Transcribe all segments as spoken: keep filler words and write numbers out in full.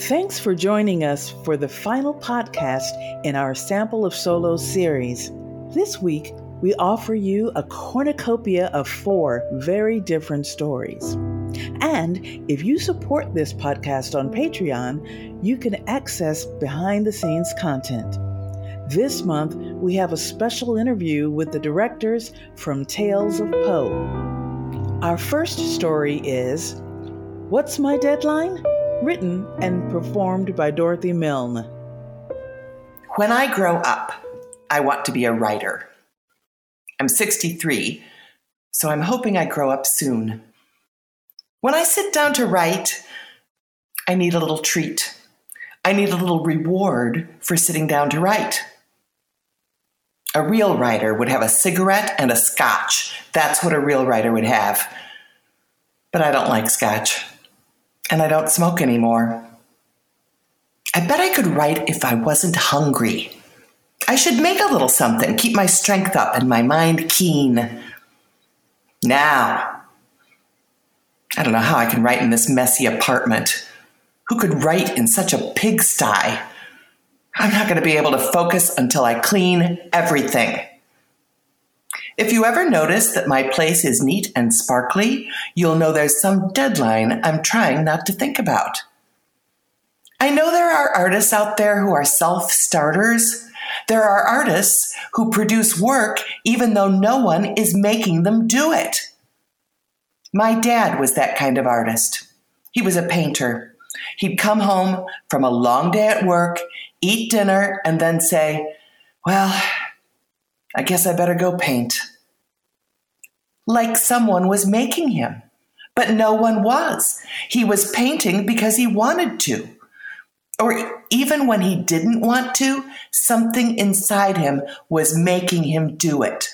Thanks for joining us for the final podcast in our Sample of Solos series. This week, we offer you a cornucopia of four very different stories. And if you support this podcast on Patreon, you can access behind-the-scenes content. This month, we have a special interview with the directors from Tales of Poe. Our first story is What's My Deadline? Written and performed by Dorothy Milne. When I grow up, I want to be a writer. I'm sixty-three, so I'm hoping I grow up soon. When I sit down to write, I need a little treat. I need a little reward for sitting down to write. A real writer would have a cigarette and a scotch. That's what a real writer would have. But I don't like scotch. And I don't smoke anymore. I bet I could write if I wasn't hungry. I should make a little something, keep my strength up and my mind keen. Now, I don't know how I can write in this messy apartment. Who could write in such a pigsty? I'm not going to be able to focus until I clean everything. If you ever notice that my place is neat and sparkly, you'll know there's some deadline I'm trying not to think about. I know there are artists out there who are self-starters. There are artists who produce work even though no one is making them do it. My dad was that kind of artist. He was a painter. He'd come home from a long day at work, eat dinner, and then say, well, I guess I better go paint. Like someone was making him, but no one was. He was painting because he wanted to. Or even when he didn't want to, something inside him was making him do it.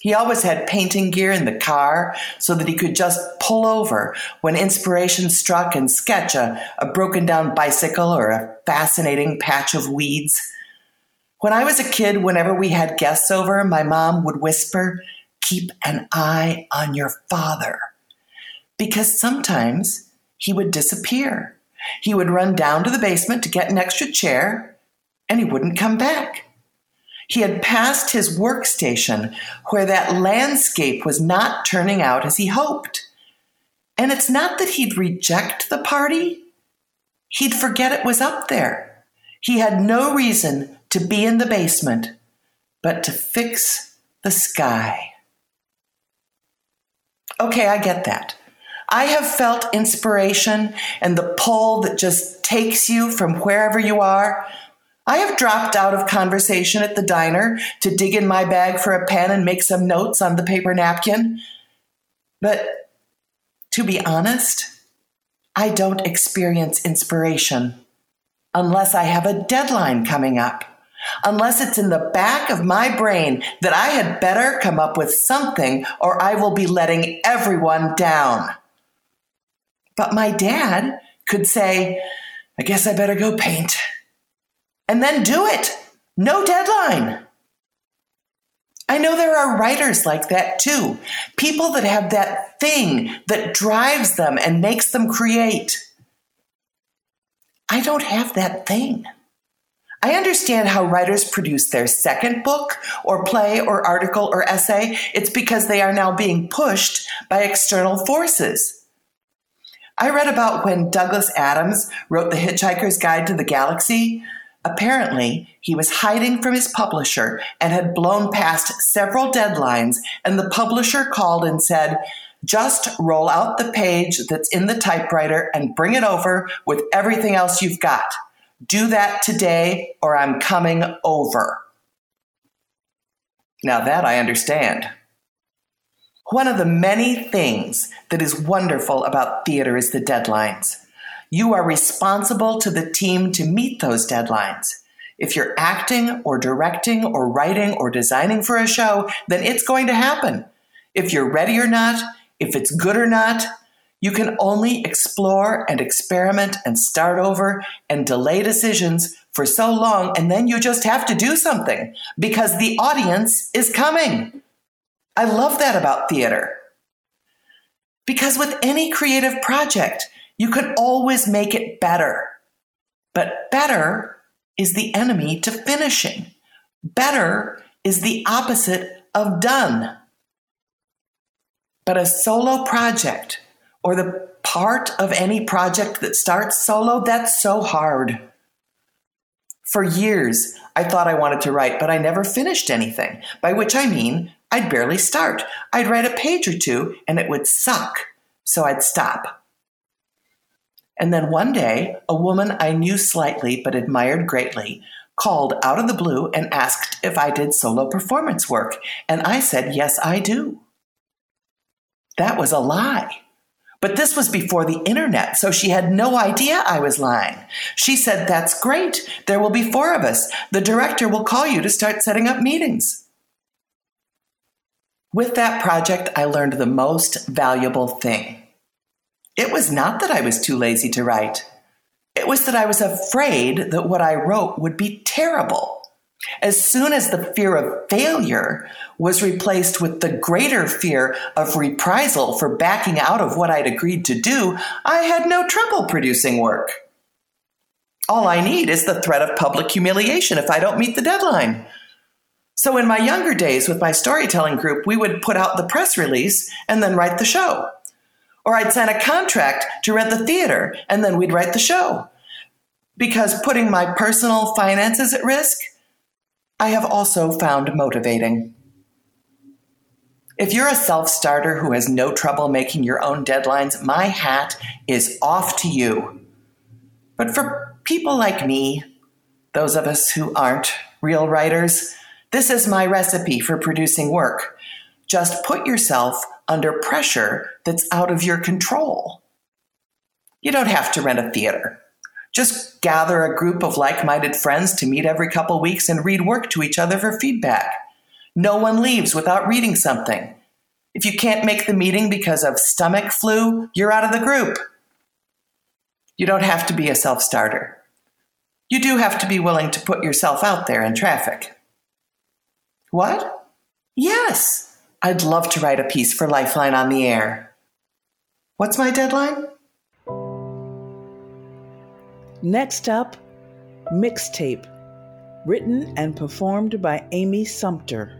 He always had painting gear in the car so that he could just pull over when inspiration struck and sketch a, a broken down bicycle or a fascinating patch of weeds. When I was a kid, whenever we had guests over, my mom would whisper, keep an eye on your father, because sometimes he would disappear. He would run down to the basement to get an extra chair, and he wouldn't come back. He had passed his workstation where that landscape was not turning out as he hoped. And it's not that he'd reject the party. He'd forget it was up there. He had no reason to be in the basement, but to fix the sky. Okay, I get that. I have felt inspiration and the pull that just takes you from wherever you are. I have dropped out of conversation at the diner to dig in my bag for a pen and make some notes on the paper napkin. But to be honest, I don't experience inspiration unless I have a deadline coming up. Unless it's in the back of my brain that I had better come up with something or I will be letting everyone down. But my dad could say, I guess I better go paint. And then do it. No deadline. I know there are writers like that too. People that have that thing that drives them and makes them create. I don't have that thing. I understand how writers produce their second book or play or article or essay. It's because they are now being pushed by external forces. I read about when Douglas Adams wrote The Hitchhiker's Guide to the Galaxy. Apparently, he was hiding from his publisher and had blown past several deadlines, and the publisher called and said, just roll out the page that's in the typewriter and bring it over with everything else you've got. Do that today or I'm coming over. Now that I understand. One of the many things that is wonderful about theater is the deadlines. You are responsible to the team to meet those deadlines. If you're acting or directing or writing or designing for a show, then it's going to happen. If you're ready or not, if it's good or not, you can only explore and experiment and start over and delay decisions for so long, and then you just have to do something because the audience is coming. I love that about theater. Because with any creative project, You can always make it better. But better is the enemy to finishing. Better is the opposite of done. But a solo project, or the part of any project that starts solo, that's so hard. For years, I thought I wanted to write, but I never finished anything, by which I mean I'd barely start. I'd write a page or two, and it would suck, so I'd stop. And then one day, a woman I knew slightly but admired greatly called out of the blue and asked if I did solo performance work, and I said, yes, I do. That was a lie. But this was before the internet, so she had no idea I was lying. She said, that's great. There will be four of us. The director will call you to start setting up meetings. With that project, I learned the most valuable thing. It was not that I was too lazy to write. It was that I was afraid that what I wrote would be terrible. As soon as the fear of failure was replaced with the greater fear of reprisal for backing out of what I'd agreed to do, I had no trouble producing work. All I need is the threat of public humiliation if I don't meet the deadline. So in my younger days with my storytelling group, we would put out the press release and then write the show. Or I'd sign a contract to rent the theater and then we'd write the show. Because putting my personal finances at risk, I have also found motivating. If you're a self-starter who has no trouble making your own deadlines, my hat is off to you. But for people like me, those of us who aren't real writers, this is my recipe for producing work. Just put yourself under pressure that's out of your control. You don't have to rent a theater. Just gather a group of like-minded friends to meet every couple weeks and read work to each other for feedback. No one leaves without reading something. If you can't make the meeting because of stomach flu, you're out of the group. You don't have to be a self-starter. You do have to be willing to put yourself out there in traffic. What? Yes, I'd love to write a piece for Lifeline on the Air. What's my deadline? Next up, Mixtape, written and performed by Amy Sumpter.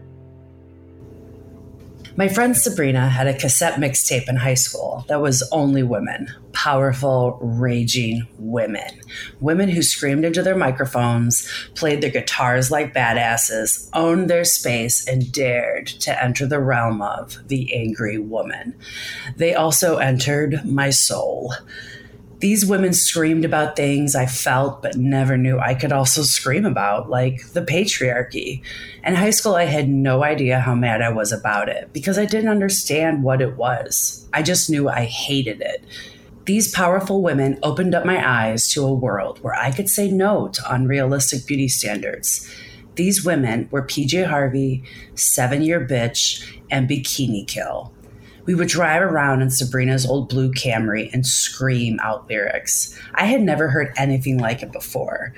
My friend Sabrina had a cassette mixtape in high school that was only women, powerful, raging women. Women who screamed into their microphones, played their guitars like badasses, owned their space, and dared to enter the realm of the angry woman. They also entered my soul. These women screamed about things I felt but never knew I could also scream about, like the patriarchy. In high school, I had no idea how mad I was about it because I didn't understand what it was. I just knew I hated it. These powerful women opened up my eyes to a world where I could say no to unrealistic beauty standards. These women were P J Harvey, Seven Year Bitch, and Bikini Kill. We would drive around in Sabrina's old blue Camry and scream out lyrics. I had never heard anything like it before.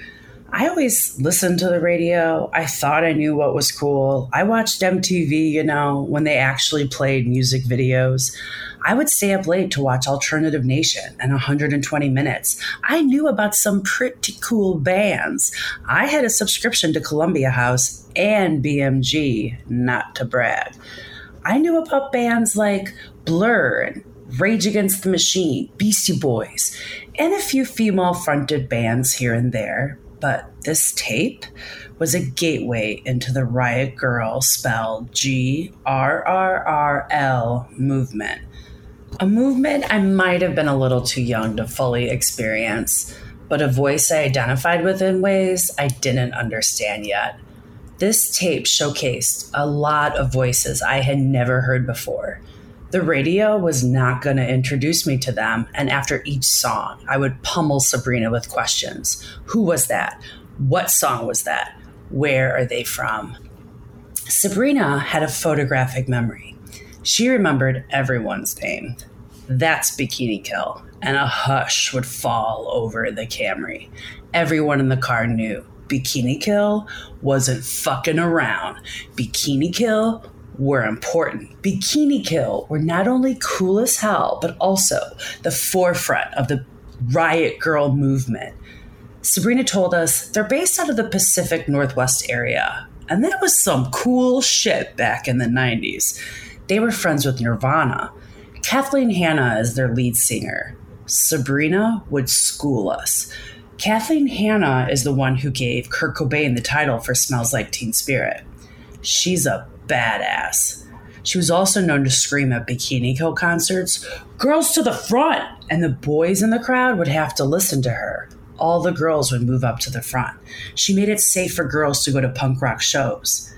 I always listened to the radio. I thought I knew what was cool. I watched M T V, you know, when they actually played music videos. I would stay up late to watch Alternative Nation and one hundred twenty minutes. I knew about some pretty cool bands. I had a subscription to Columbia House and B M G, not to brag. I knew about bands like Blur and Rage Against the Machine, Beastie Boys, and a few female-fronted bands here and there. But this tape was a gateway into the Riot Grrrl, spelled G R R R L, movement. A movement I might have been a little too young to fully experience, but a voice I identified with in ways I didn't understand yet. This tape showcased a lot of voices I had never heard before. The radio was not going to introduce me to them, and after each song, I would pummel Sabrina with questions. Who was that? What song was that? Where are they from? Sabrina had a photographic memory. She remembered everyone's name. That's Bikini Kill, and a hush would fall over the Camry. Everyone in the car knew Bikini Kill wasn't fucking around. Bikini Kill were important. Bikini Kill were not only cool as hell, but also the forefront of the Riot Grrrl movement. Sabrina told us they're based out of the Pacific Northwest area, and that was some cool shit back in the nineties. They were friends with Nirvana. Kathleen Hanna is their lead singer. Sabrina would school us. Kathleen Hanna is the one who gave Kurt Cobain the title for Smells Like Teen Spirit. She's a badass. She was also known to scream at Bikini Kill concerts, "Girls to the front!" And the boys in the crowd would have to listen to her. All the girls would move up to the front. She made it safe for girls to go to punk rock shows.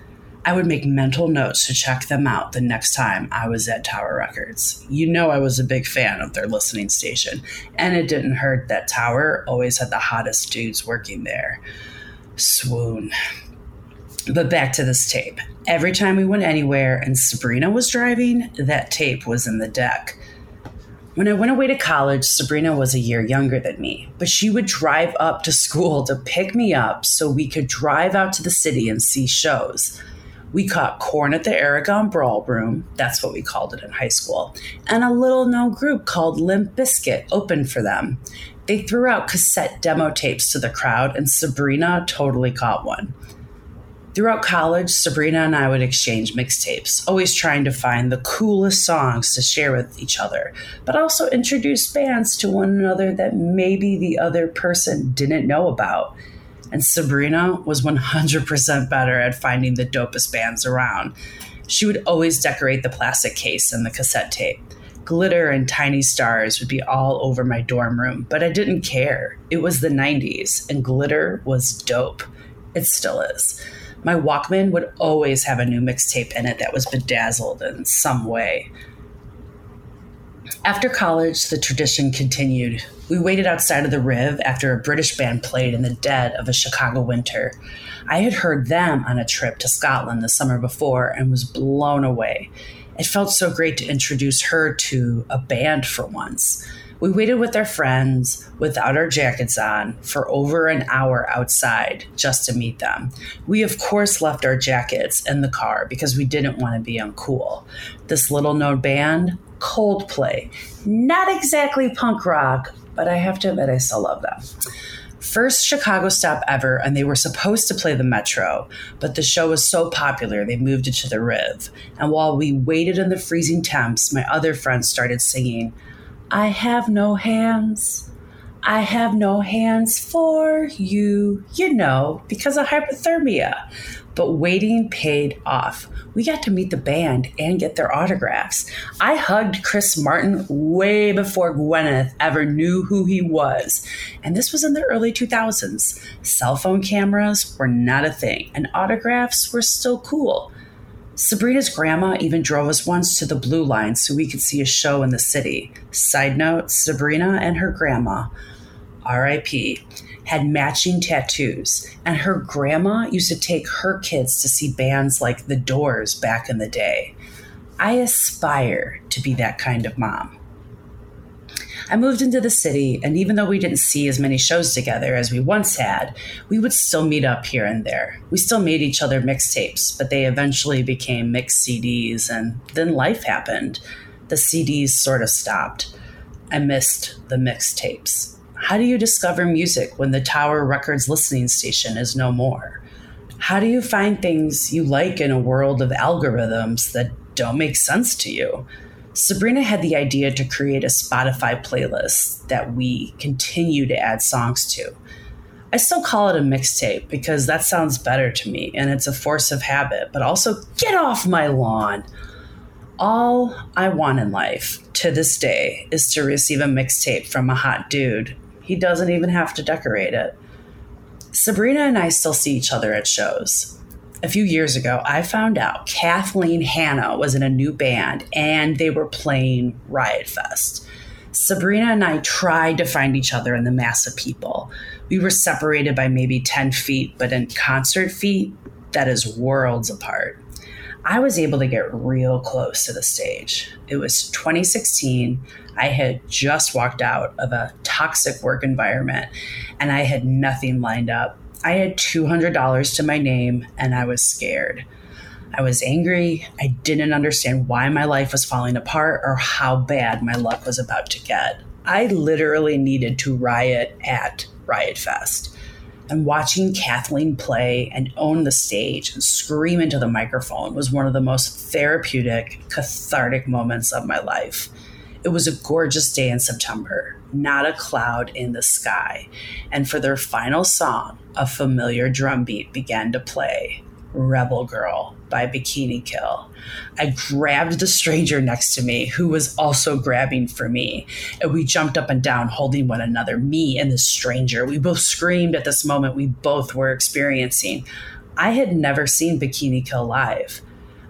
I would make mental notes to check them out the next time I was at Tower Records. You know I was a big fan of their listening station, and it didn't hurt that Tower always had the hottest dudes working there. Swoon. But back to this tape. Every time we went anywhere and Sabrina was driving, that tape was in the deck. When I went away to college, Sabrina was a year younger than me, but she would drive up to school to pick me up so we could drive out to the city and see shows. We caught Korn at the Aragon Ballroom, that's what we called it in high school, and a little-known group called Limp Bizkit opened for them. They threw out cassette demo tapes to the crowd, and Sabrina totally caught one. Throughout college, Sabrina and I would exchange mixtapes, always trying to find the coolest songs to share with each other, but also introduce bands to one another that maybe the other person didn't know about. And Sabrina was one hundred percent better at finding the dopest bands around. She would always decorate the plastic case and the cassette tape. Glitter and tiny stars would be all over my dorm room, but I didn't care. It was the nineties, and glitter was dope. It still is. My Walkman would always have a new mixtape in it that was bedazzled in some way. After college, the tradition continued. We waited outside of the Riv after a British band played in the dead of a Chicago winter. I had heard them on a trip to Scotland the summer before and was blown away. It felt so great to introduce her to a band for once. We waited with our friends, without our jackets on, for over an hour outside just to meet them. We, of course, left our jackets in the car because we didn't want to be uncool. This little-known band, Coldplay. Not exactly punk rock, but I have to admit I still love them. First Chicago stop ever, and they were supposed to play the Metro, but the show was so popular they moved it to the Riv. And while we waited in the freezing temps, my other friends started singing, "I have no hands, I have no hands for you," you know, because of hypothermia. But waiting paid off. We got to meet the band and get their autographs. I hugged Chris Martin way before Gwyneth ever knew who he was. And this was in the early two thousands. Cell phone cameras were not a thing, and autographs were still cool. Sabrina's grandma even drove us once to the Blue Line so we could see a show in the city. Side note, Sabrina and her grandma, R I P, had matching tattoos, and her grandma used to take her kids to see bands like The Doors back in the day. I aspire to be that kind of mom. I moved into the city, and even though we didn't see as many shows together as we once had, we would still meet up here and there. We still made each other mixtapes, but they eventually became mixed C Ds, and then life happened. The C Ds sort of stopped. I missed the mixtapes. How do you discover music when the Tower Records listening station is no more? How do you find things you like in a world of algorithms that don't make sense to you? Sabrina had the idea to create a Spotify playlist that we continue to add songs to. I still call it a mixtape because that sounds better to me, and it's a force of habit, but also get off my lawn. All I want in life to this day is to receive a mixtape from a hot dude. He doesn't even have to decorate it. Sabrina and I still see each other at shows. A few years ago, I found out Kathleen Hanna was in a new band and they were playing Riot Fest. Sabrina and I tried to find each other in the mass of people. We were separated by maybe ten feet, but in concert feet, that is worlds apart. I was able to get real close to the stage. It was twenty sixteen. I had just walked out of a toxic work environment and I had nothing lined up. I had two hundred dollars to my name, and I was scared. I was angry. I didn't understand why my life was falling apart or how bad my luck was about to get. I literally needed to riot at Riot Fest. And watching Kathleen play and own the stage and scream into the microphone was one of the most therapeutic, cathartic moments of my life. It was a gorgeous day in September, not a cloud in the sky. And for their final song, a familiar drum beat began to play, Rebel Girl by Bikini Kill. I grabbed the stranger next to me, who was also grabbing for me, and we jumped up and down, holding one another, me and the stranger. We both screamed at this moment we both were experiencing. I had never seen Bikini Kill live.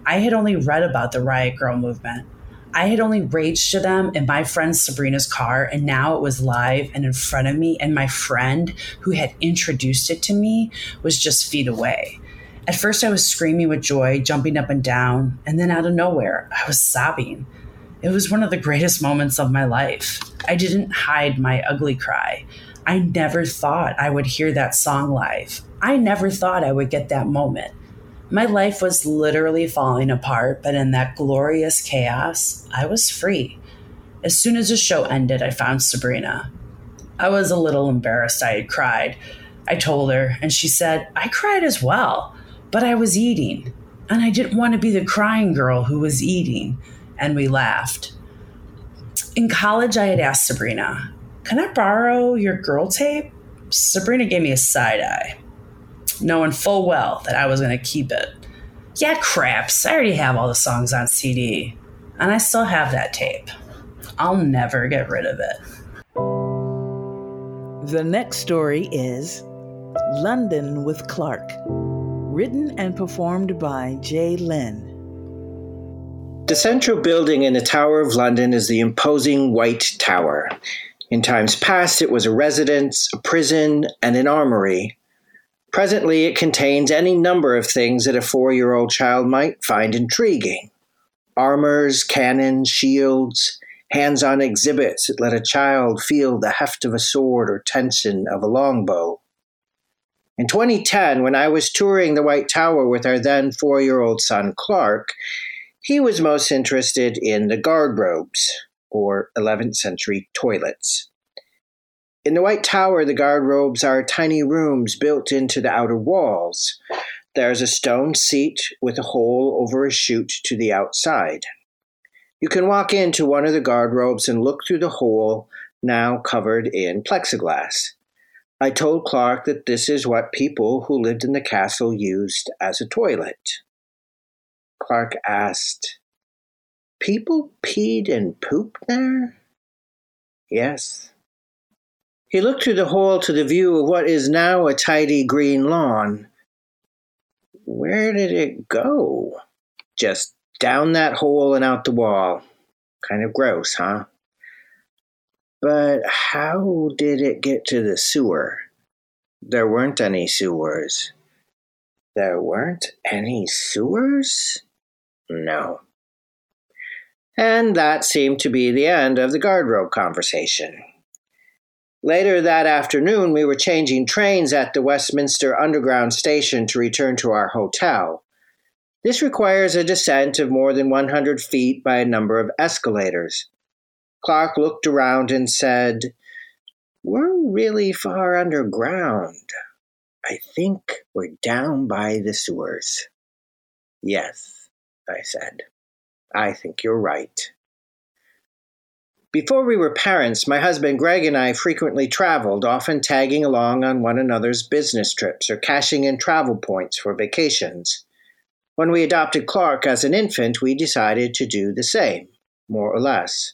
I had only read about the Riot Grrrl movement. I had only raged to them in my friend Sabrina's car, and now it was live and in front of me, and my friend who had introduced it to me was just feet away. At first, I was screaming with joy, jumping up and down, and then out of nowhere, I was sobbing. It was one of the greatest moments of my life. I didn't hide my ugly cry. I never thought I would hear that song live. I never thought I would get that moment. My life was literally falling apart, but in that glorious chaos, I was free. As soon as the show ended, I found Sabrina. I was a little embarrassed I had cried. I told her, and she said, I cried as well, but I was eating, and I didn't want to be the crying girl who was eating, and we laughed. In college, I had asked Sabrina, can I borrow your girl tape? Sabrina gave me a side eye, knowing full well that I was going to keep it. Yeah, craps. I already have all the songs on C D, and I still have that tape. I'll never get rid of it. The next story is London with Clark, written and performed by Jay Lynn. The central building in the Tower of London is the imposing White Tower. In times past, it was a residence, a prison, and an armory. Presently, it contains any number of things that a four-year-old child might find intriguing. Armors, cannons, shields, hands-on exhibits that let a child feel the heft of a sword or tension of a longbow. In twenty ten, when I was touring the White Tower with our then four-year-old son Clark, he was most interested in the guardrobes, or eleventh century toilets. In the White Tower, the guardrobes are tiny rooms built into the outer walls. There's a stone seat with a hole over a chute to the outside. You can walk into one of the guardrobes and look through the hole, now covered in plexiglass. I told Clark that this is what people who lived in the castle used as a toilet. Clark asked, "People peed and pooped there?" "Yes." He looked through the hole to the view of what is now a tidy green lawn. Where did it go? Just down that hole and out the wall. Kind of gross, huh? But how did it get to the sewer? There weren't any sewers. There weren't any sewers? No. And that seemed to be the end of the guardrobe conversation. Later that afternoon, we were changing trains at the Westminster Underground Station to return to our hotel. This requires a descent of more than one hundred feet by a number of escalators. Clark looked around and said, "We're really far underground. I think we're down by the sewers." "Yes," I said. "I think you're right." Before we were parents, my husband Greg and I frequently traveled, often tagging along on one another's business trips or cashing in travel points for vacations. When we adopted Clark as an infant, we decided to do the same, more or less.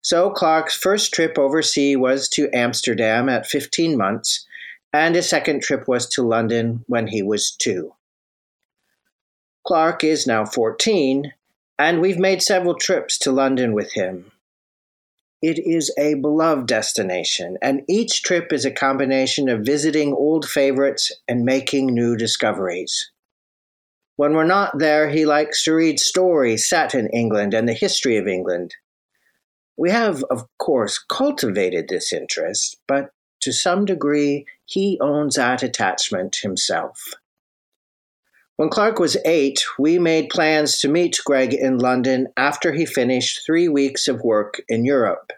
So Clark's first trip overseas was to Amsterdam at fifteen months, and his second trip was to London when he was two. Clark is now fourteen, and we've made several trips to London with him. It is a beloved destination, and each trip is a combination of visiting old favorites and making new discoveries. When we're not there, he likes to read stories set in England and the history of England. We have, of course, cultivated this interest, but to some degree, he owns that attachment himself. When Clark was eight, we made plans to meet Greg in London after he finished three weeks of work in Europe.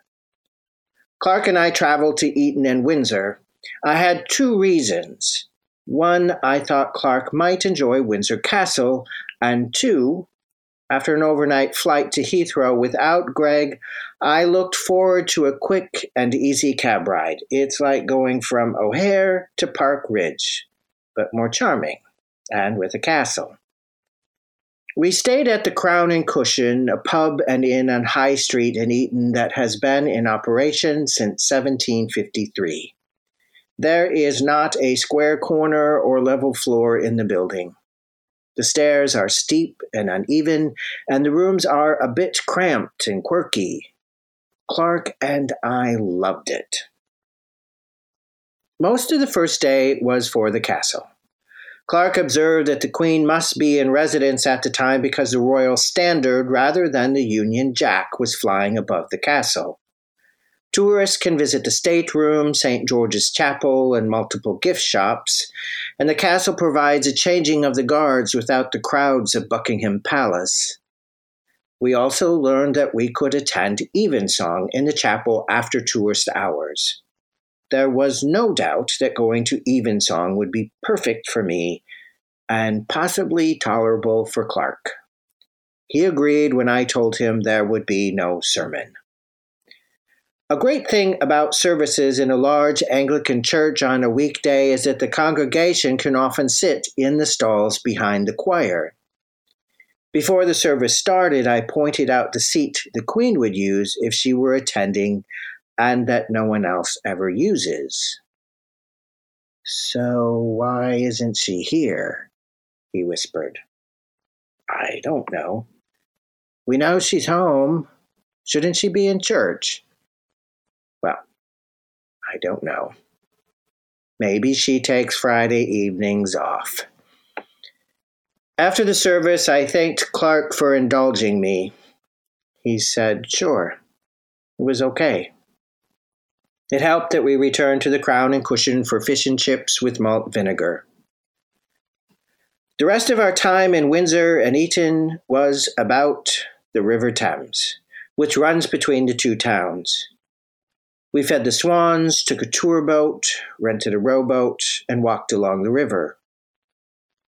Clark and I traveled to Eton and Windsor. I had two reasons. One, I thought Clark might enjoy Windsor Castle, and two, after an overnight flight to Heathrow without Greg, I looked forward to a quick and easy cab ride. It's like going from O'Hare to Park Ridge, but more charming, and with a castle. We stayed at the Crown and Cushion, a pub and inn on High Street in Eton that has been in operation since seventeen fifty-three. There is not a square corner or level floor in the building. The stairs are steep and uneven, and the rooms are a bit cramped and quirky. Clark and I loved it. Most of the first day was for the castle. Clark observed that the Queen must be in residence at the time because the royal standard rather than the Union Jack was flying above the castle. Tourists can visit the stateroom, Saint George's Chapel, and multiple gift shops, and the castle provides a changing of the guards without the crowds of Buckingham Palace. We also learned that we could attend Evensong in the chapel after tourist hours. There was no doubt that going to Evensong would be perfect for me and possibly tolerable for Clark. He agreed when I told him there would be no sermon. A great thing about services in a large Anglican church on a weekday is that the congregation can often sit in the stalls behind the choir. Before the service started, I pointed out the seat the Queen would use if she were attending and that no one else ever uses. "So why isn't she here?" he whispered. "I don't know. We know she's home. Shouldn't she be in church?" "Well, I don't know. Maybe she takes Friday evenings off." After the service, I thanked Clark for indulging me. He said, "Sure, it was okay." It helped that we returned to the Crown and Cushion for fish and chips with malt vinegar. The rest of our time in Windsor and Eton was about the River Thames, which runs between the two towns. We fed the swans, took a tour boat, rented a rowboat, and walked along the river.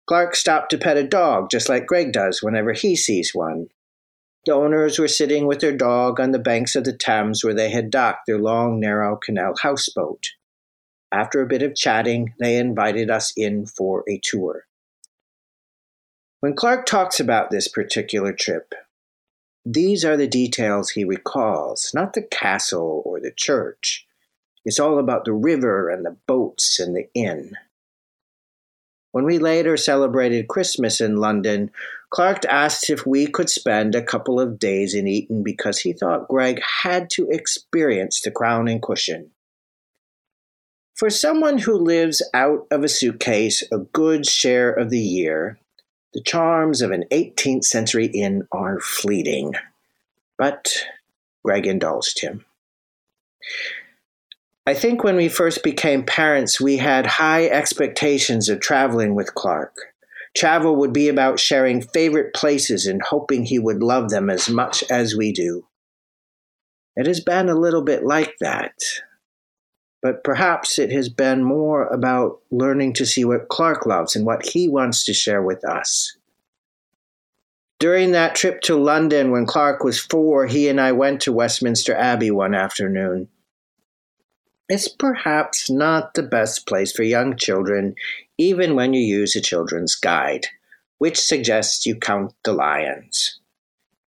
Clark stopped to pet a dog, just like Greg does whenever he sees one. The owners were sitting with their dog on the banks of the Thames where they had docked their long, narrow canal houseboat. After a bit of chatting, they invited us in for a tour. When Clark talks about this particular trip, these are the details he recalls, not the castle or the church. It's all about the river and the boats and the inn. When we later celebrated Christmas in London, Clark asked if we could spend a couple of days in Eton because he thought Greg had to experience the Crown and Cushion. For someone who lives out of a suitcase a good share of the year, the charms of an eighteenth century inn are fleeting. But Greg indulged him. I think when we first became parents, we had high expectations of traveling with Clark. Travel would be about sharing favorite places and hoping he would love them as much as we do. It has been a little bit like that, but perhaps it has been more about learning to see what Clark loves and what he wants to share with us. During that trip to London when Clark was four, he and I went to Westminster Abbey one afternoon. It's perhaps not the best place for young children, even when you use a children's guide, which suggests you count the lions.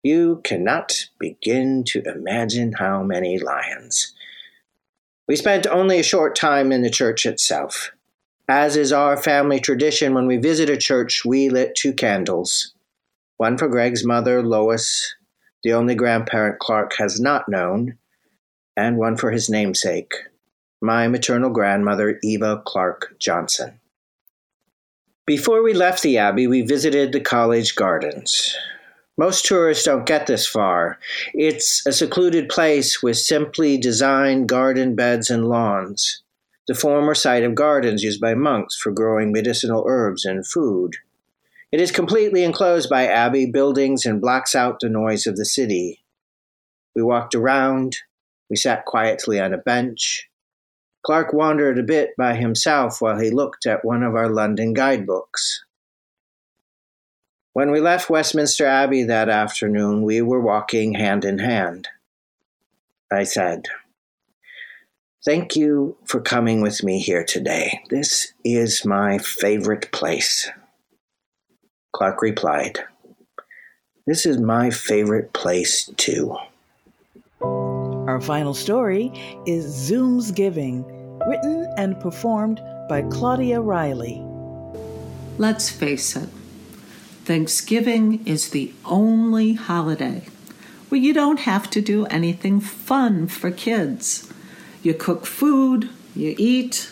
You cannot begin to imagine how many lions. We spent only a short time in the church itself. As is our family tradition, when we visit a church, we lit two candles, one for Greg's mother, Lois, the only grandparent Clark has not known, and one for his namesake, my maternal grandmother, Eva Clark Johnson. Before we left the Abbey, we visited the college gardens. Most tourists don't get this far. It's a secluded place with simply designed garden beds and lawns, the former site of gardens used by monks for growing medicinal herbs and food. It is completely enclosed by abbey buildings and blocks out the noise of the city. We walked around. We sat quietly on a bench. Clark wandered a bit by himself while he looked at one of our London guidebooks. When we left Westminster Abbey that afternoon, we were walking hand in hand. I said, "Thank you for coming with me here today. This is my favorite place." Clark replied, "This is my favorite place, too." Our final story is Zoom's Giving, written and performed by Claudia Riley. Let's face it, Thanksgiving is the only holiday where you don't have to do anything fun for kids. You cook food, you eat.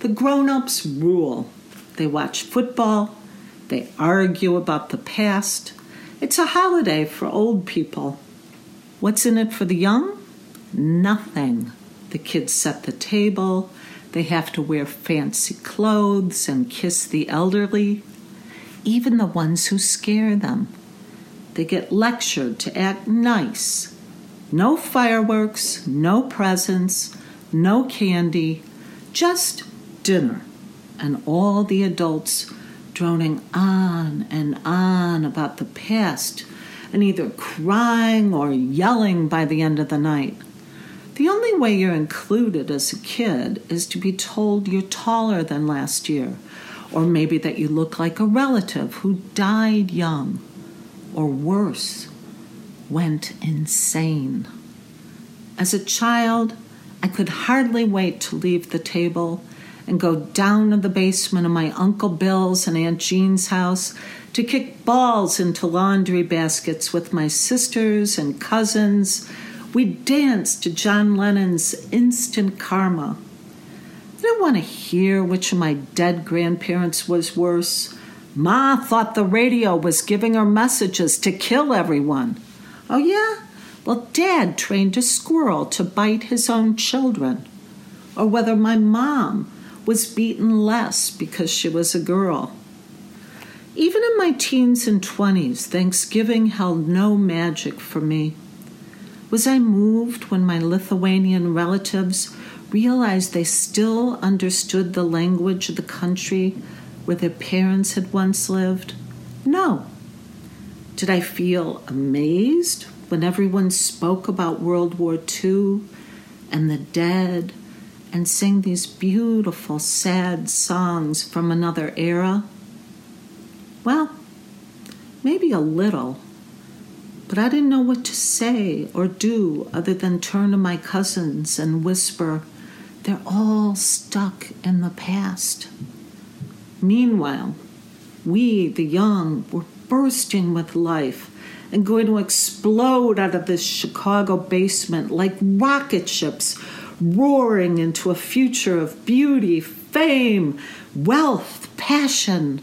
The grown-ups rule. They watch football. They argue about the past. It's a holiday for old people. What's in it for the young? Nothing. The kids set the table. They have to wear fancy clothes and kiss the elderly, even the ones who scare them. They get lectured to act nice. No fireworks, no presents, no candy, just dinner, and all the adults droning on and on about the past and either crying or yelling by the end of the night. The only way you're included as a kid is to be told you're taller than last year, or maybe that you look like a relative who died young, or worse, went insane. As a child, I could hardly wait to leave the table and go down to the basement of my Uncle Bill's and Aunt Jean's house to kick balls into laundry baskets with my sisters and cousins. We danced to John Lennon's Instant Karma. I didn't want to hear which of my dead grandparents was worse. Ma thought the radio was giving her messages to kill everyone. Oh, yeah? Well, Dad trained a squirrel to bite his own children. Or whether my mom was beaten less because she was a girl. Even in my teens and twenties, Thanksgiving held no magic for me. Was I moved when my Lithuanian relatives realized they still understood the language of the country where their parents had once lived? No. Did I feel amazed when everyone spoke about World War Two and the dead and sang these beautiful, sad songs from another era? Well, maybe a little, but I didn't know what to say or do other than turn to my cousins and whisper, "They're all stuck in the past." Meanwhile, we, the young, were bursting with life and going to explode out of this Chicago basement like rocket ships, roaring into a future of beauty, fame, wealth, passion.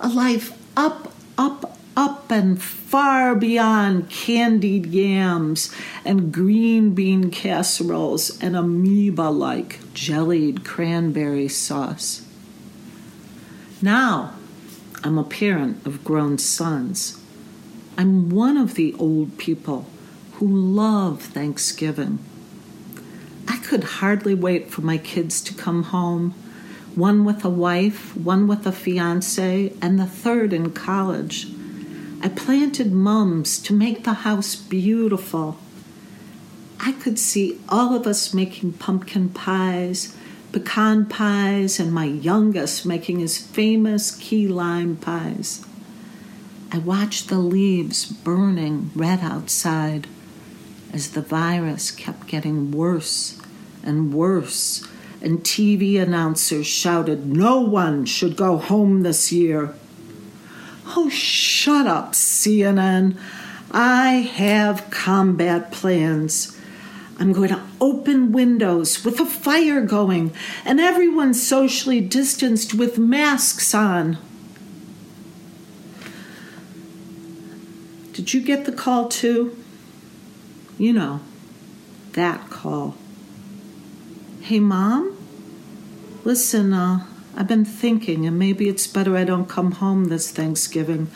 A life up, up, up and far beyond candied yams and green bean casseroles and amoeba-like jellied cranberry sauce. Now I'm a parent of grown sons. I'm one of the old people who love Thanksgiving. I could hardly wait for my kids to come home, one with a wife, one with a fiance, and the third in college. I planted mums to make the house beautiful. I could see all of us making pumpkin pies, pecan pies, and my youngest making his famous key lime pies. I watched the leaves burning red outside as the virus kept getting worse and worse, and T V announcers shouted, "No one should go home this year." Oh, shut up, C N N. I have combat plans. I'm going to open windows with a fire going and everyone socially distanced with masks on. Did you get the call too? You know, that call. "Hey, Mom? Listen, uh, I've been thinking, and maybe it's better I don't come home this Thanksgiving.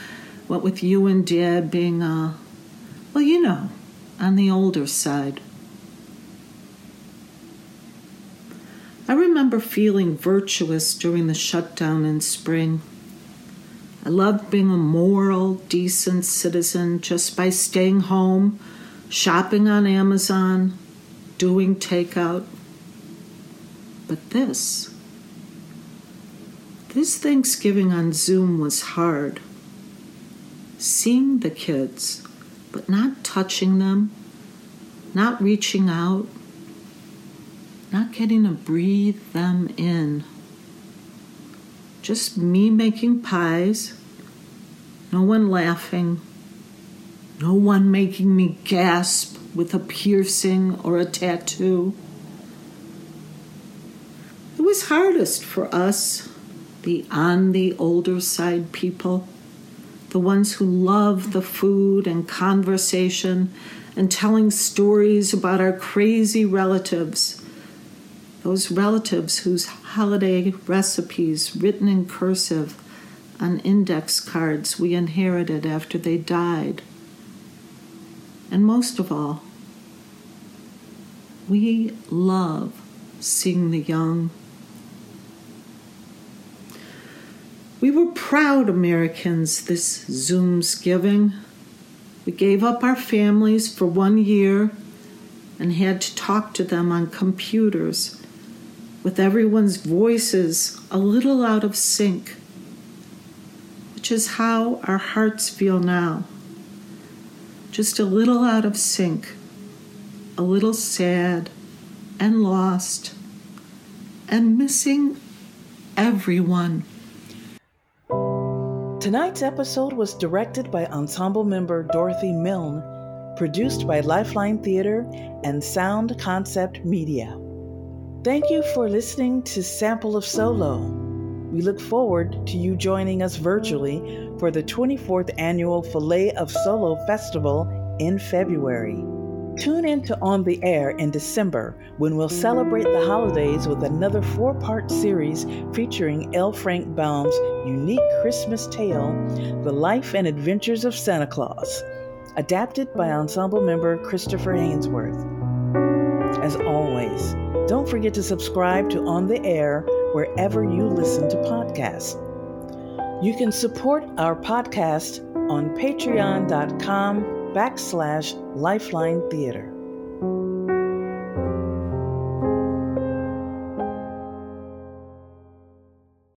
What with you and Dad being, uh, well, you know, on the older side. I remember feeling virtuous during the shutdown in spring. I loved being a moral, decent citizen just by staying home, shopping on Amazon, doing takeout. But this, this Thanksgiving on Zoom was hard. Seeing the kids, but not touching them, not reaching out, not getting to breathe them in. Just me making pies, no one laughing, no one making me gasp with a piercing or a tattoo. It was hardest for us, the on the older side people, the ones who love the food and conversation and telling stories about our crazy relatives. Those relatives whose holiday recipes, written in cursive on index cards, we inherited after they died. And most of all, we love seeing the young. We were proud Americans this Zoomsgiving. We gave up our families for one year and had to talk to them on computers, with everyone's voices a little out of sync, which is how our hearts feel now. Just a little out of sync, a little sad and lost and missing everyone. Tonight's episode was directed by ensemble member Dorothy Milne, produced by Lifeline Theater and Sound Concept Media. Thank you for listening to Sample of Solo. We look forward to you joining us virtually for the twenty-fourth annual Filet of Solo Festival in February. Tune in to On the Air in December, when we'll celebrate the holidays with another four-part series featuring L. Frank Baum's unique Christmas tale, The Life and Adventures of Santa Claus, adapted by ensemble member Christopher Hainsworth. As always, don't forget to subscribe to On the Air wherever you listen to podcasts. You can support our podcast on patreon dot com backslash Lifeline Theater.